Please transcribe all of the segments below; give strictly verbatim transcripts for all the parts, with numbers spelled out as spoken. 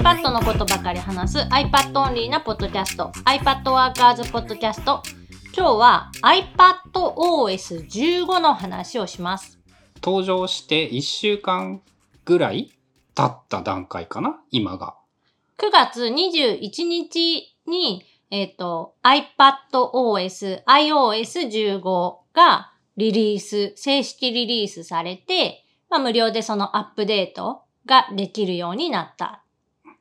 iPad のことばかり話す iPad オンリーなポッドキャスト iPad ワーカーズポッドキャスト。今日は iPadOS じゅうご の話をします。登場していっしゅうかんぐらい経った段階かな。今がくがつにじゅういちにちに、えっと、iPadOS、アイオーエスじゅうご がリリース、正式リリースされて、まあ、無料でそのアップデートができるようになった。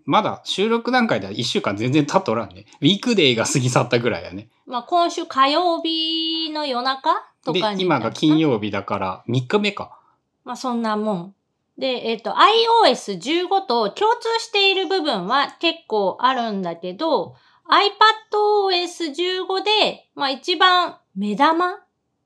まだ収録段階ではいっしゅうかん全然経っとらんね。ウィークデーが過ぎ去ったぐらいやね。まあ、今週火曜日の夜中とかに。で、今が金曜日だからみっかめか。まあ、そんなもん。で、えっと、iOS じゅうご と共通している部分は結構あるんだけど、iPadOS じゅうご で、まあ、一番目玉っ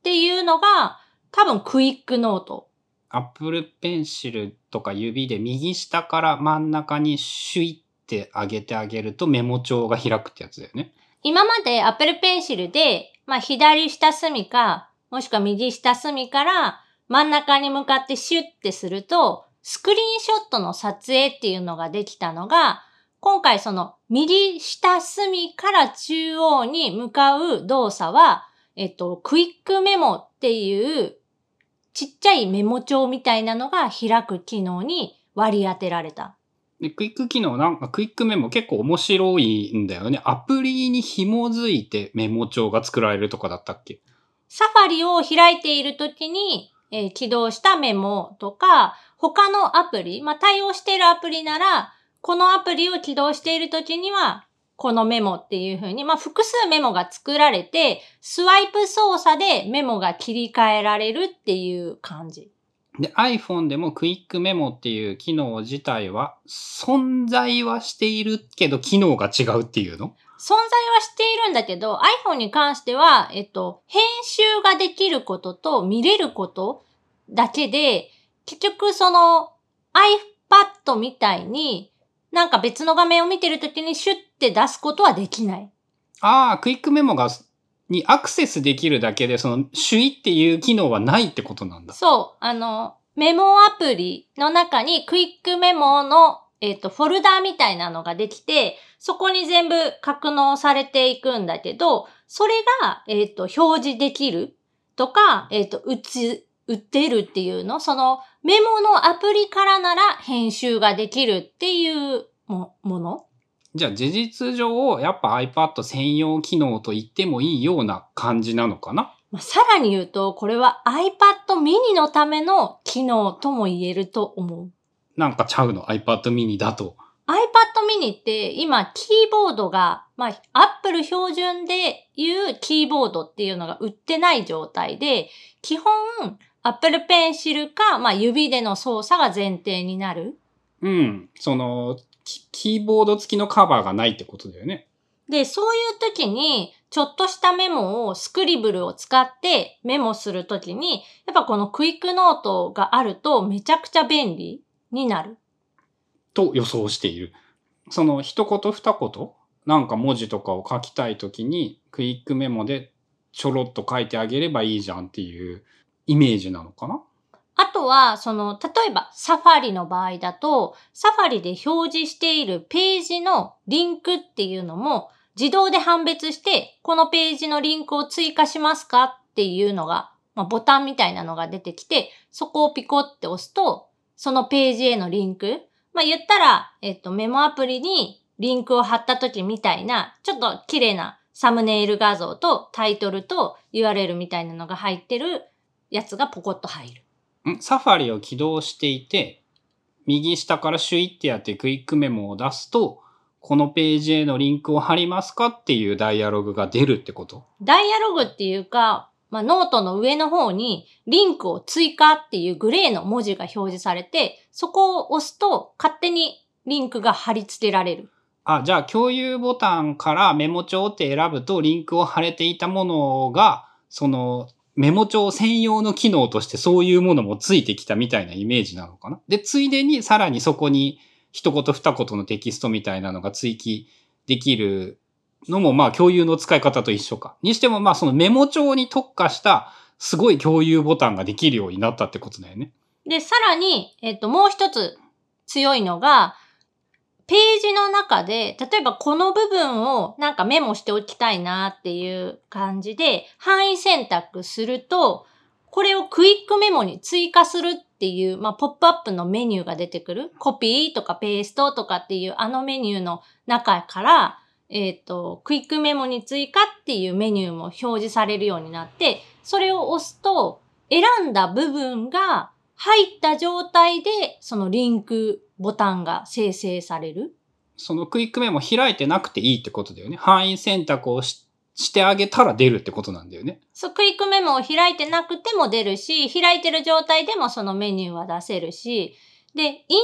ていうのが、多分クイックノート。Apple Pencil とか指で右下から真ん中にシュイって上げてあげるとメモ帳が開くってやつだよね。今まで Apple Pencil で、まあ、左下隅か、もしくは右下隅から、真ん中に向かってシュッてすると、スクリーンショットの撮影っていうのができたのが、今回その右下隅から中央に向かう動作は、えっと、クイックメモっていうちっちゃいメモ帳みたいなのが開く機能に割り当てられた。で、クイック機能なんか、クイックメモ結構面白いんだよね。アプリに紐づいてメモ帳が作られるとかだったっけ？サファリを開いているときに、えー、起動したメモとか、他のアプリ、まあ、対応しているアプリなら、このアプリを起動しているときには、このメモっていう風に、まあ、複数メモが作られて、スワイプ操作でメモが切り替えられるっていう感じ。で、iPhone でもクイックメモっていう機能自体は、存在はしているけど、機能が違うっていうの？存在はしているんだけど、iPhone に関しては、えっと、編集ができることと見れることだけで、結局その iPad みたいになんか別の画面を見てるときにシュッて出すことはできない。ああ、クイックメモがにアクセスできるだけで、そのシュイっていう機能はないってことなんだ。そう、あの、メモアプリの中にクイックメモのえっと、フォルダーみたいなのができて、そこに全部格納されていくんだけど、それが、えっと、表示できるとか、えっと、打ち、打てるっていうの、そのメモのアプリからなら編集ができるっていうもの？じゃあ、事実上、やっぱ iPad 専用機能と言ってもいいような感じなのかな？まあ、さらに言うと、これは iPad mini のための機能とも言えると思う。なんかちゃうの？ iPad mini だと。iPad mini って今キーボードが、まあ Apple 標準でいうキーボードっていうのが売ってない状態で、基本 Apple Pencil か、まあ、指での操作が前提になる。うん。その、キーボード付きのカバーがないってことだよね。で、そういう時にちょっとしたメモをスクリブルを使ってメモする時に、やっぱこのクイックノートがあるとめちゃくちゃ便利になると予想している。その一言二言なんか文字とかを書きたいときにクイックメモでちょろっと書いてあげればいいじゃんっていうイメージなのかな。あとはその例えばサファリの場合だと、サファリで表示しているページのリンクっていうのも自動で判別して、このページのリンクを追加しますかっていうのが、まあ、ボタンみたいなのが出てきて、そこをピコって押すとそのページへのリンク。まあ、言ったら、えっと、メモアプリにリンクを貼った時みたいな、ちょっと綺麗なサムネイル画像とタイトルと ユーアールエル みたいなのが入ってるやつがポコッと入る。ん？サファリを起動していて、右下からシュイってやってクイックメモを出すと、このページへのリンクを貼りますかっていうダイアログが出るってこと？ダイアログっていうか、まあ、ノートの上の方にリンクを追加っていうグレーの文字が表示されて、そこを押すと勝手にリンクが貼り付けられる。あ、じゃあ共有ボタンからメモ帳って選ぶとリンクを貼れていたものが、そのメモ帳専用の機能としてそういうものもついてきたみたいなイメージなのかな。で、ついでにさらにそこに一言二言のテキストみたいなのが追記できるのも、まあ共有の使い方と一緒か。にしても、まあそのメモ帳に特化したすごい共有ボタンができるようになったってことだよね。で、さらに、えっと、もう一つ強いのが、ページの中で、例えばこの部分をなんかメモしておきたいなっていう感じで、範囲選択すると、これをクイックメモに追加するっていう、まあ、ポップアップのメニューが出てくる。コピーとかペーストとかっていうあのメニューの中から、えっと、クイックメモに追加っていうメニューも表示されるようになって、それを押すと、選んだ部分が入った状態で、そのリンクボタンが生成される。そのクイックメモ開いてなくていいってことだよね。範囲選択をして、してあげたら出るってことなんだよね。そう、クイックメモを開いてなくても出るし、開いてる状態でもそのメニューは出せるし、で、引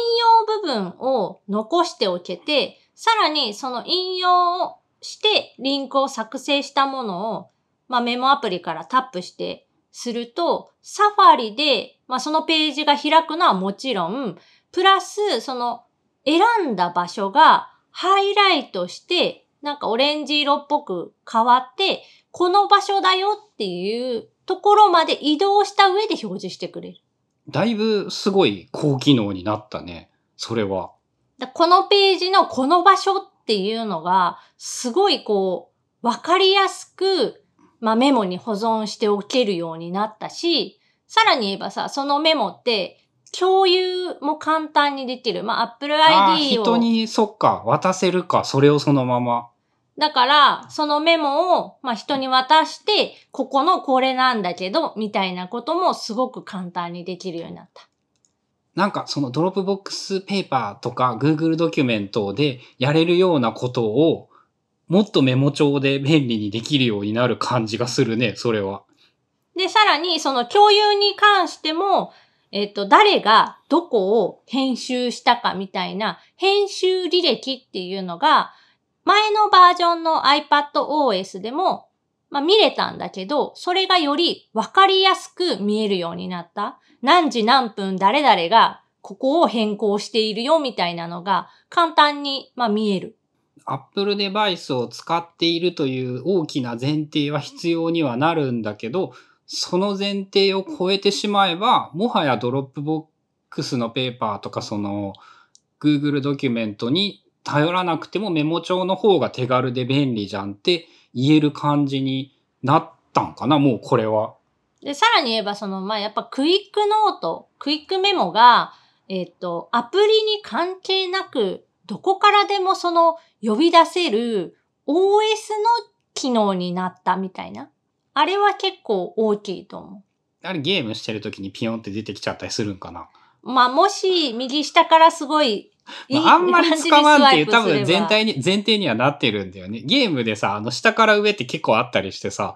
用部分を残しておけて、さらにその引用をしてリンクを作成したものを、まあ、メモアプリからタップしてすると、サファリで、まあ、そのページが開くのはもちろん、プラスその選んだ場所がハイライトして、なんかオレンジ色っぽく変わって、この場所だよっていうところまで移動した上で表示してくれる。だいぶすごい高機能になったね。それは。このページのこの場所っていうのが、すごいこう、わかりやすく、まあ、メモに保存しておけるようになったし、さらに言えばさ、そのメモって、共有も簡単にできる。まあ、Apple アイディー を。人に、そっか、渡せるか、それをそのまま。だから、そのメモを、まあ、人に渡して、ここのこれなんだけど、みたいなこともすごく簡単にできるようになった。なんか、そのドロップボックスペーパーとか、Google ドキュメントでやれるようなことを、もっとメモ帳で便利にできるようになる感じがするね、それは。で、さらに、その共有に関しても、えっと、誰がどこを編集したかみたいな編集履歴っていうのが前のバージョンの iPadOS でも、まあ、見れたんだけど、それがよりわかりやすく見えるようになった。何時何分誰々がここを変更しているよみたいなのが簡単に、まあ、見える。Apple デバイスを使っているという大きな前提は必要にはなるんだけど、その前提を超えてしまえば、もはやドロップボックスのペーパーとかその Google ドキュメントに頼らなくてもメモ帳の方が手軽で便利じゃんって言える感じになったんかな、もうこれは。で、さらに言えばその、まあ、やっぱクイックノート、クイックメモが、えっと、アプリに関係なく、どこからでもその呼び出せる オーエス の機能になったみたいな。あれは結構大きいと思う。あれゲームしてる時にピヨンって出てきちゃったりするんかな。まあもし右下からすごいいい感じにスワイプすれば、まあ、あんまり使わんっていう多分全体に前提にはなってるんだよね。ゲームでさ、あの下から上って結構あったりしてさ、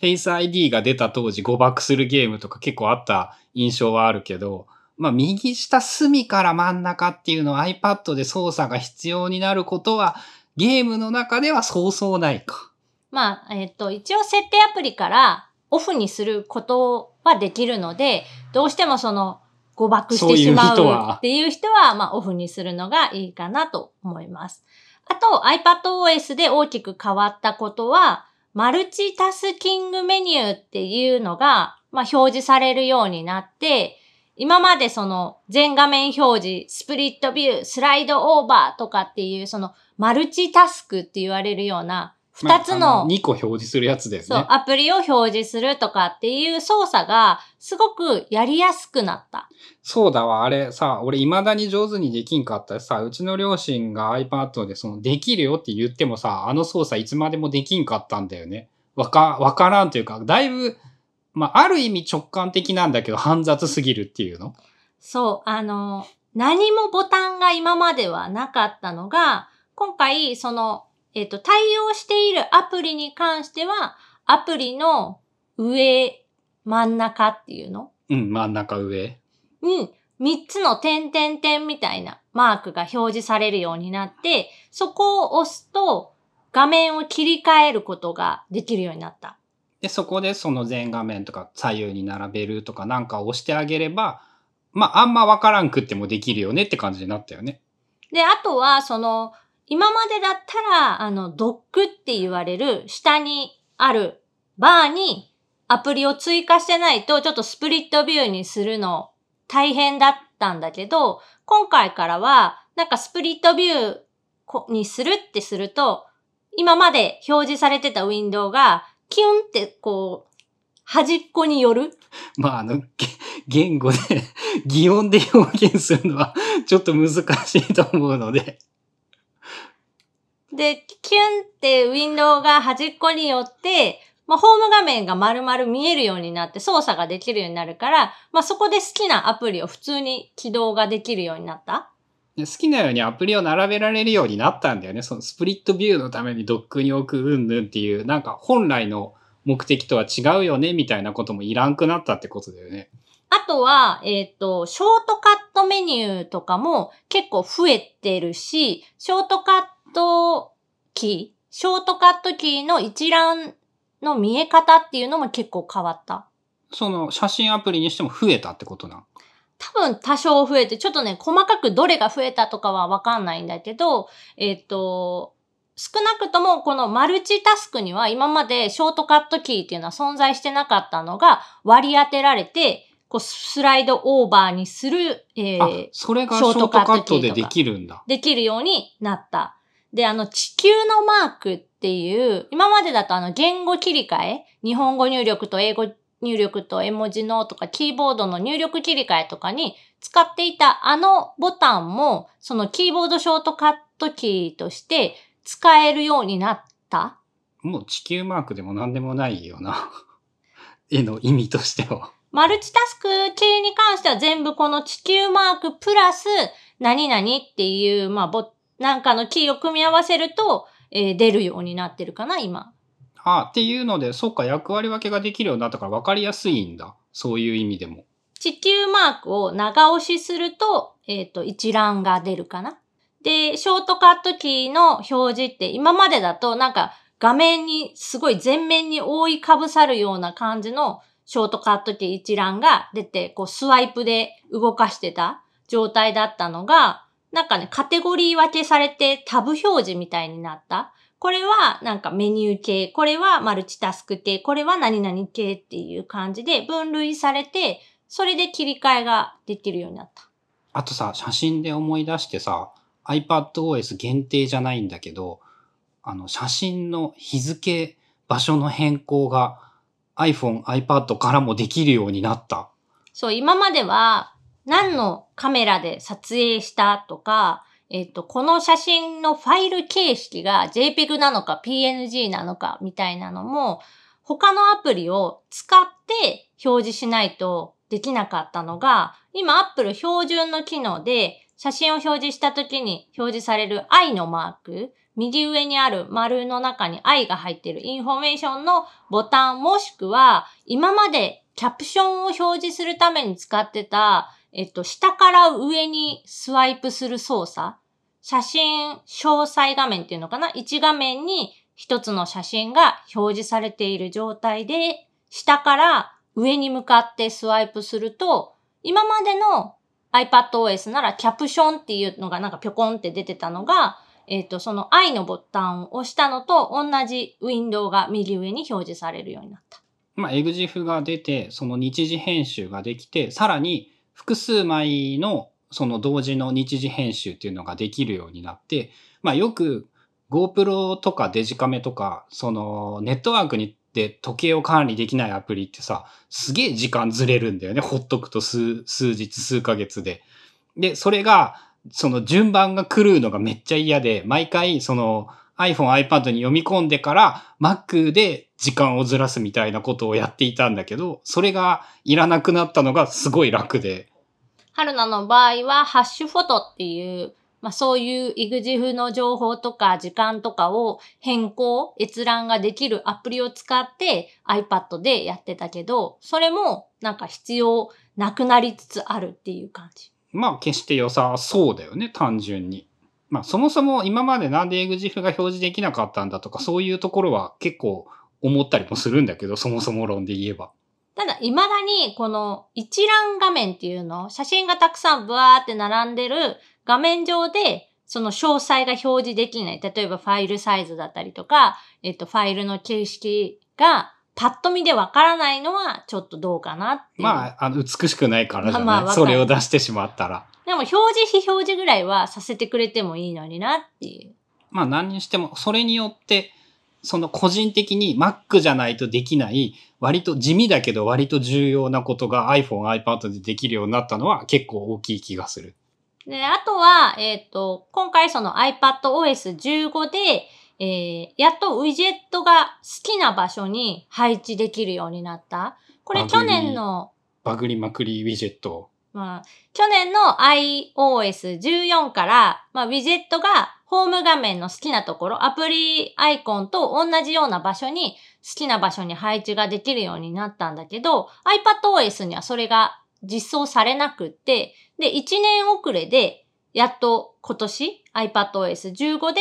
Face アイディー が出た当時誤爆するゲームとか結構あった印象はあるけど、まあ右下隅から真ん中っていうのは iPad で操作が必要になることはゲームの中ではそうそうないか。まあ、えっと、一応設定アプリからオフにすることはできるので、どうしてもその誤爆してしまうっていう人は、まあ、オフにするのがいいかなと思います。あと、iPadOS で大きく変わったことは、マルチタスキングメニューっていうのが、まあ、表示されるようになって、今までその全画面表示、スプリットビュー、スライドオーバーとかっていう、そのマルチタスクって言われるような、二つの、まあ、にこ表示するやつだよね。そう、アプリを表示するとかっていう操作がすごくやりやすくなった。そうだわ、あれさ、俺未だに上手にできんかったさ、うちの両親が iPad でそのできるよって言ってもさ、あの操作いつまでもできんかったんだよね。わか、わからんというか、だいぶ、まあ、ある意味直感的なんだけど、煩雑すぎるっていうの？そう、あの、何もボタンが今まではなかったのが、今回、その、えっと、対応しているアプリに関しては、アプリの上、真ん中っていうの？うん、真ん中上。うん、三つの点点点みたいなマークが表示されるようになって、そこを押すと画面を切り替えることができるようになった。で、そこでその全画面とか左右に並べるとかなんかを押してあげれば、まあ、あんまわからんくってもできるよねって感じになったよね。で、あとはその、今までだったら、あの、ドックって言われる、下にあるバーにアプリを追加してないと、ちょっとスプリットビューにするの大変だったんだけど、今回からは、なんかスプリットビューにするってすると、今まで表示されてたウィンドウがキュンってこう端っこに寄る。まああの言語で擬音で表現するのはちょっと難しいと思うので。で、キュンってウィンドウが端っこに寄って、まあ、ホーム画面が丸々見えるようになって操作ができるようになるから、まあ、そこで好きなアプリを普通に起動ができるようになった。好きなようにアプリを並べられるようになったんだよね。そのスプリットビューのためにドックに置くうんぬんっていう、なんか本来の目的とは違うよねみたいなこともいらんくなったってことだよね。あとは、えっと、ショートカットメニューとかも結構増えてるし、ショートカットキー、ショートカットキーの一覧の見え方っていうのも結構変わった。その写真アプリにしても増えたってことな。多分多少増えて、ちょっとね、細かくどれが増えたとかはわかんないんだけど、えっと、少なくともこのマルチタスクには今までショートカットキーっていうのは存在してなかったのが割り当てられて、こうスライドオーバーにする、えー、それがショートカットでできるんだ。できるようになった。で、あの、地球のマークっていう、今までだとあの、言語切り替え、日本語入力と英語入力と絵文字のとか、キーボードの入力切り替えとかに使っていたあのボタンも、そのキーボードショートカットキーとして使えるようになった。もう地球マークでも何でもないよな。絵の意味としては。マルチタスクキーに関しては全部この地球マークプラス何々っていう、まあ、ボなんかのキーを組み合わせると、えー、出るようになってるかな、今。ああ、っていうので、そっか、役割分けができるようになったから分かりやすいんだ。そういう意味でも。地球マークを長押しすると、えっと、一覧が出るかな。で、ショートカットキーの表示って、今までだとなんか画面にすごい全面に覆いかぶさるような感じのショートカットキー一覧が出て、こうスワイプで動かしてた状態だったのが、なんかね、カテゴリー分けされてタブ表示みたいになった。これはなんかメニュー系、これはマルチタスク系、これは何々系っていう感じで分類されて、それで切り替えができるようになった。あとさ、写真で思い出してさ、iPadOS 限定じゃないんだけど、あの、写真の日付、場所の変更が iPhone、iPad からもできるようになった。そう、今までは何のカメラで撮影したとか、えっと、この写真のファイル形式が ジェイペグ なのか ピーエヌジー なのかみたいなのも他のアプリを使って表示しないとできなかったのが、今 Apple 標準の機能で写真を表示した時に表示される アイ のマーク、右上にある丸の中に アイ が入っているインフォメーションのボタンもしくは今までキャプションを表示するために使ってた、えっと、下から上にスワイプする操作、写真詳細画面っていうのかな ?いち 画面にひとつの写真が表示されている状態で、下から上に向かってスワイプすると、今までの iPadOS ならキャプションっていうのがなんかぴょこんって出てたのが、えっと、その アイ のボタンを押したのと同じウィンドウが右上に表示されるようになった。まあ、Exif が出て、その日時編集ができて、さらに複数枚のその同時の日時編集っていうのができるようになって、まあよく GoPro とかデジカメとか、そのネットワークにで時計を管理できないアプリってさ、すげえ時間ずれるんだよね。ほっとくと 数, 数日、数ヶ月で。で、それが、その順番が狂うのがめっちゃ嫌で、毎回その iPhone、iPad に読み込んでから Mac で時間をずらすみたいなことをやっていたんだけど、それがいらなくなったのがすごい楽で。春菜の場合はハッシュフォトっていう、まあそういう Exif の情報とか時間とかを変更、閲覧ができるアプリを使って iPad でやってたけど、それもなんか必要なくなりつつあるっていう感じ。まあ決して良さそうだよね、単純に。まあそもそも今までなんで Exif が表示できなかったんだとかそういうところは結構思ったりもするんだけど、そもそも論で言えば。ただ、未だに、この一覧画面っていうの、写真がたくさんブワーって並んでる画面上で、その詳細が表示できない。例えばファイルサイズだったりとか、えっと、ファイルの形式がパッと見でわからないのはちょっとどうかなっていう。まあ、あの美しくないからじゃない、まあ、それを出してしまったら。でも表示非表示ぐらいはさせてくれてもいいのになっていう。まあ何にしても、それによって、その個人的に Mac じゃないとできない、割と地味だけど割と重要なことが iPhone、iPad でできるようになったのは結構大きい気がする。で、あとは、えっと、今回その iPadOS フィフティーンで、えー、やっとウィジェットが好きな場所に配置できるようになった。これ去年のバグりまくりウィジェット。まあ、去年の iOS フィフティーンから、まあ、ウィジェットがホーム画面の好きなところ、アプリアイコンと同じような場所に、好きな場所に配置ができるようになったんだけど、iPadOS にはそれが実装されなくって、で、いちねん遅れで、やっと今年 iPadOS フィフティーンで、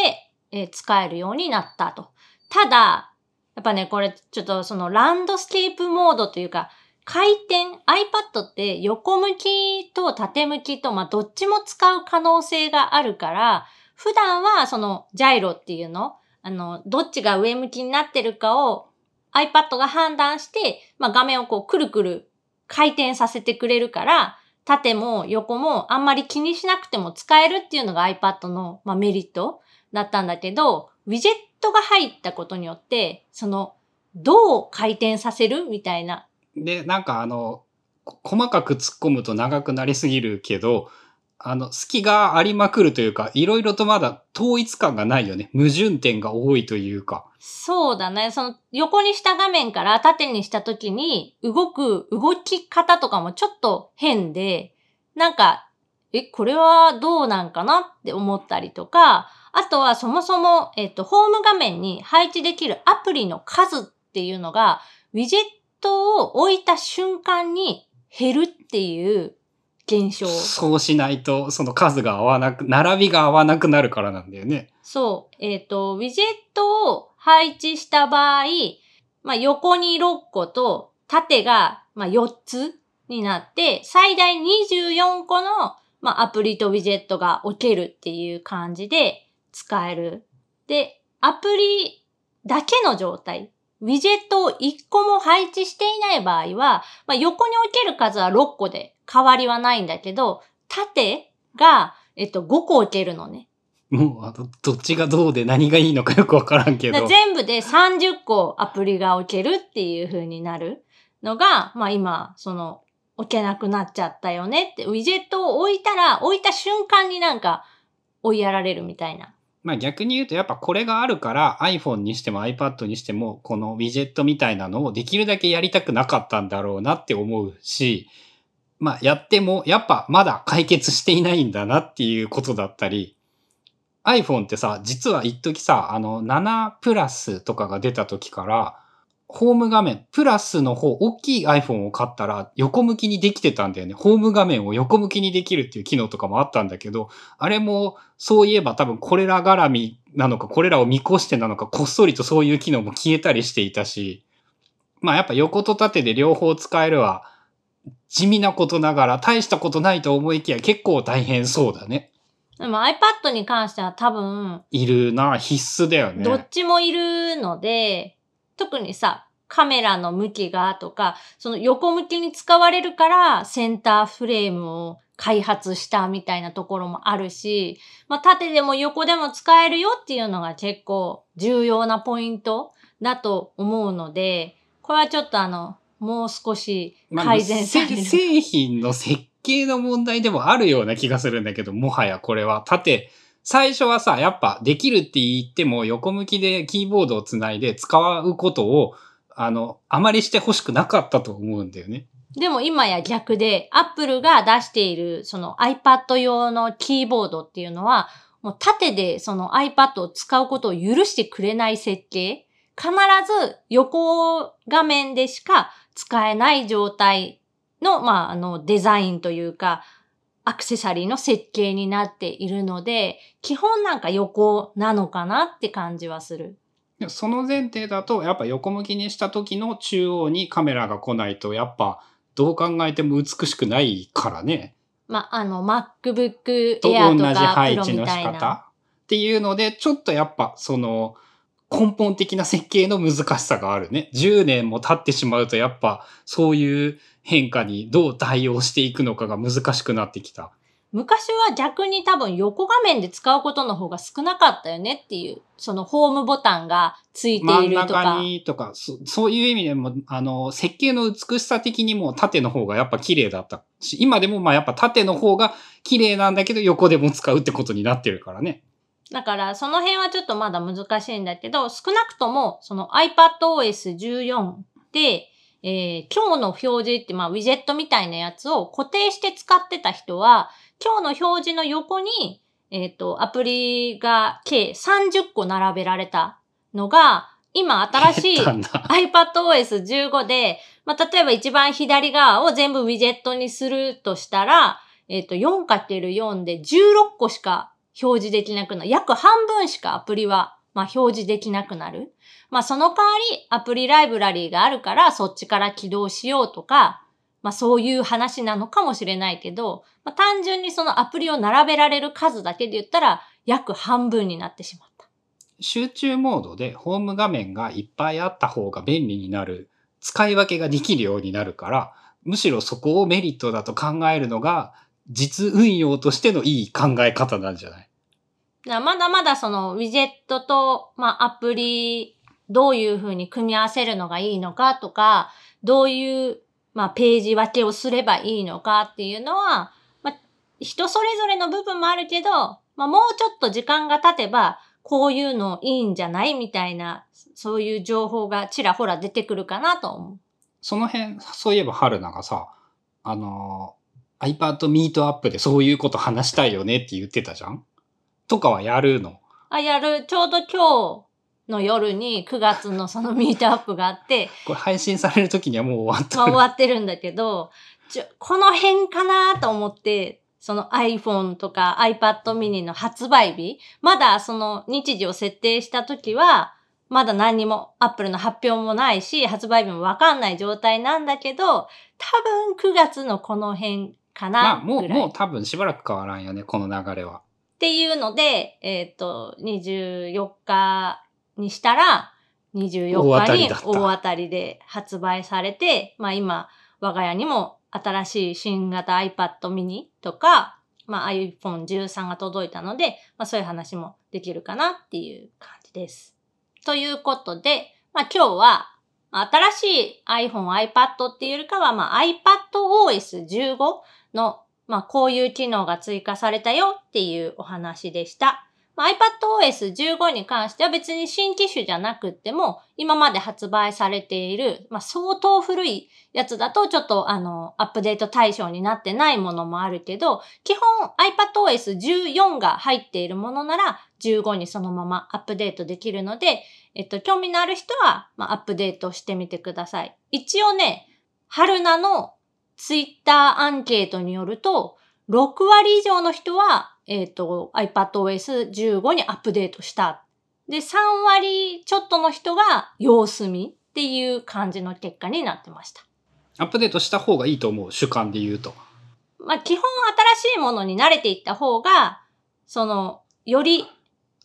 えー、使えるようになったと。ただ、やっぱね、これちょっとそのランドスケープモードというか、回転、iPad って横向きと縦向きと、まあ、どっちも使う可能性があるから、普段はそのジャイロっていうの、あの、どっちが上向きになってるかを iPad が判断して、まあ、画面をこうくるくる回転させてくれるから、縦も横もあんまり気にしなくても使えるっていうのが iPad の、まあ、メリットだったんだけど、ウィジェットが入ったことによって、その、どう回転させるみたいな、で、なんかあの、細かく突っ込むと長くなりすぎるけど、あの、隙がありまくるというか、いろいろとまだ統一感がないよね。矛盾点が多いというか。そうだね。その、横にした画面から縦にした時に、動く、動き方とかもちょっと変で、なんか、え、これはどうなんかなって思ったりとか、あとはそもそも、えっと、ホーム画面に配置できるアプリの数っていうのが、ウィジェットを置いた瞬間に減るっていう現象。そうしないとその数が合わなく、並びが合わなくなるからなんだよね。そう。えっと、ウィジェットを配置した場合、まあ、横にろっこと縦がまあよっつになって、最大にじゅうよんこのまあアプリとウィジェットが置けるっていう感じで使える。で、アプリだけの状態。ウィジェットをいっこも配置していない場合は、まあ、横に置ける数はろっこで変わりはないんだけど、縦が、えっと、ごこ置けるのね。もう、あと、どっちがどうで何がいいのかよくわからんけど。全部でさんじゅっこアプリが置けるっていう風になるのが、まあ今、その、置けなくなっちゃったよねって、ウィジェットを置いたら、置いた瞬間になんか追いやられるみたいな。まあ逆に言うとやっぱこれがあるから iPhone にしても iPad にしてもこのウィジェットみたいなのをできるだけやりたくなかったんだろうなって思うし、まあやってもやっぱまだ解決していないんだなっていうことだったり、 iPhone ってさ、実は一時さ、あのななプラスとかが出た時からホーム画面プラスの方、大きい iPhone を買ったら横向きにできてたんだよね。ホーム画面を横向きにできるっていう機能とかもあったんだけど、あれもそういえば多分これら絡みなのか、これらを見越してなのか、こっそりとそういう機能も消えたりしていたし、まあやっぱ横と縦で両方使えるは地味なことながら大したことないと思いきや結構大変そうだね。でも iPad に関しては多分いるな、必須だよね。どっちもいるので、特にさ、カメラの向きがとか、その横向きに使われるからセンターフレームを開発したみたいなところもあるし、まあ縦でも横でも使えるよっていうのが結構重要なポイントだと思うので、これはちょっとあの、もう少し改善される。まあ、製品の設計の問題でもあるような気がするんだけど、もはやこれは縦、最初はさ、やっぱできるって言っても横向きでキーボードをつないで使うことを、あの、あまりして欲しくなかったと思うんだよね。でも今や逆で、Apple が出しているその iPad 用のキーボードっていうのは、もう縦でその iPad を使うことを許してくれない設計、必ず横画面でしか使えない状態の、まあ、あの、デザインというか、アクセサリーの設計になっているので、基本なんか横なのかなって感じはする。その前提だと、やっぱ横向きにした時の中央にカメラが来ないと、やっぱどう考えても美しくないからね。ま、あの、MacBook Air とか Pro みたいな。と同じ配置の仕方っていうので、ちょっとやっぱその、根本的な設計の難しさがあるね。じゅうねんも経ってしまうとやっぱそういう変化にどう対応していくのかが難しくなってきた。昔は逆に多分横画面で使うことの方が少なかったよねっていう、そのホームボタンがついているとか。真ん中にとか、そ、そういう意味でも、あの、設計の美しさ的にも縦の方がやっぱ綺麗だったし、今でもまあやっぱ縦の方が綺麗なんだけど横でも使うってことになってるからね。だからその辺はちょっとまだ難しいんだけど、少なくともその iPadOS じゅうよん で、えー、今日の表示って、まあ、ウィジェットみたいなやつを固定して使ってた人は、今日の表示の横に、えっと、アプリが計さんじゅっこ並べられたのが、今新しい iPadOS じゅうご で、まあ、例えば一番左側を全部ウィジェットにするとしたら、えっと、よんかけるよん でじゅうろっこしか表示できなくなる。約半分しかアプリは、まあ、表示できなくなる。まあ、その代わりアプリライブラリーがあるからそっちから起動しようとか、まあ、そういう話なのかもしれないけど、まあ、単純にそのアプリを並べられる数だけで言ったら約半分になってしまった。集中モードでホーム画面がいっぱいあった方が便利になる、使い分けができるようになるから、むしろそこをメリットだと考えるのが実運用としてのいい考え方なんじゃない？まだまだそのウィジェットと、まあ、アプリどういうふうに組み合わせるのがいいのかとか、どういう、まあ、ページ分けをすればいいのかっていうのは、まあ、人それぞれの部分もあるけど、まあ、もうちょっと時間が経てばこういうのいいんじゃないみたいな、そういう情報がちらほら出てくるかなと思う。その辺、そういえば春菜がさ、あの、iPad ミートアップでそういうこと話したいよねって言ってたじゃん？とかはやるの？あ、やる。ちょうど今日の夜にくがつのそのミートアップがあって。これ配信される時にはもう終わってる。まあ終わってるんだけど、ちょこの辺かなと思って、その iPhone とか iPad mini の発売日、まだその日時を設定した時は、まだ何にも Apple の発表もないし、発売日もわかんない状態なんだけど、多分くがつのこの辺かなぐらい。まあもう、もう多分しばらく変わらんよね、この流れは。っていうので、えっと、にじゅうよっかにしたら、にじゅうよっかに大当たりで発売されて、まあ今、我が家にも新しい新型 iPad mini とか、まあ アイフォンじゅうさん が届いたので、まあそういう話もできるかなっていう感じです。ということで、まあ今日は、新しい iPhone、iPad っていうよりかは、まあ iPadOS じゅうご のまあ、こういう機能が追加されたよっていうお話でした。まあ、iPadOS じゅうご に関しては別に新機種じゃなくっても、今まで発売されている、まあ、相当古いやつだとちょっとあの、アップデート対象になってないものもあるけど、基本 iPadOS じゅうよん が入っているものならじゅうごにそのままアップデートできるので、えっと、興味のある人は、まあ、アップデートしてみてください。一応ね、春菜のツイッターアンケートによると、ろくわり以上の人は、えっと、iPadOS じゅうご にアップデートした。で、さんわりちょっとの人が様子見っていう感じの結果になってました。アップデートした方がいいと思う、主観で言うと。まあ、基本新しいものに慣れていった方が、その、より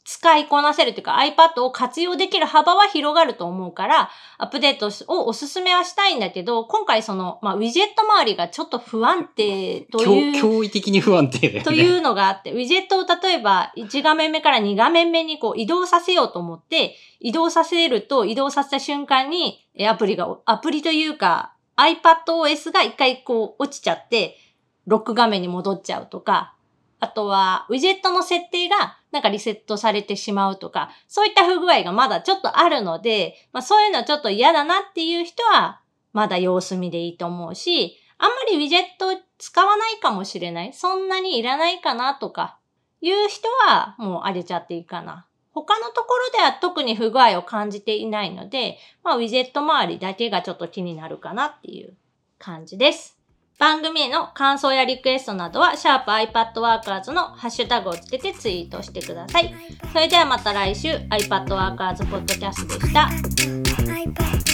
使いこなせるというか iPad を活用できる幅は広がると思うから、アップデートをおすすめはしたいんだけど、今回その、まあ、ウィジェット周りがちょっと不安定という。驚異的に不安定だよね。というのがあって、ウィジェットを例えばいちがめんめからにがめんめにこう移動させようと思って、移動させると移動させた瞬間にアプリが、アプリというか iPadOS が一回こう落ちちゃって、ロック画面に戻っちゃうとか、あとは、ウィジェットの設定がなんかリセットされてしまうとか、そういった不具合がまだちょっとあるので、まあそういうのはちょっと嫌だなっていう人は、まだ様子見でいいと思うし、あんまりウィジェット使わないかもしれない。そんなにいらないかなとか、いう人はもうあげちゃっていいかな。他のところでは特に不具合を感じていないので、まあウィジェット周りだけがちょっと気になるかなっていう感じです。番組への感想やリクエストなどは、シャープ iPadWorkers のハッシュタグをつけてツイートしてください。それではまた来週、iPadWorkers ポッドキャストでした。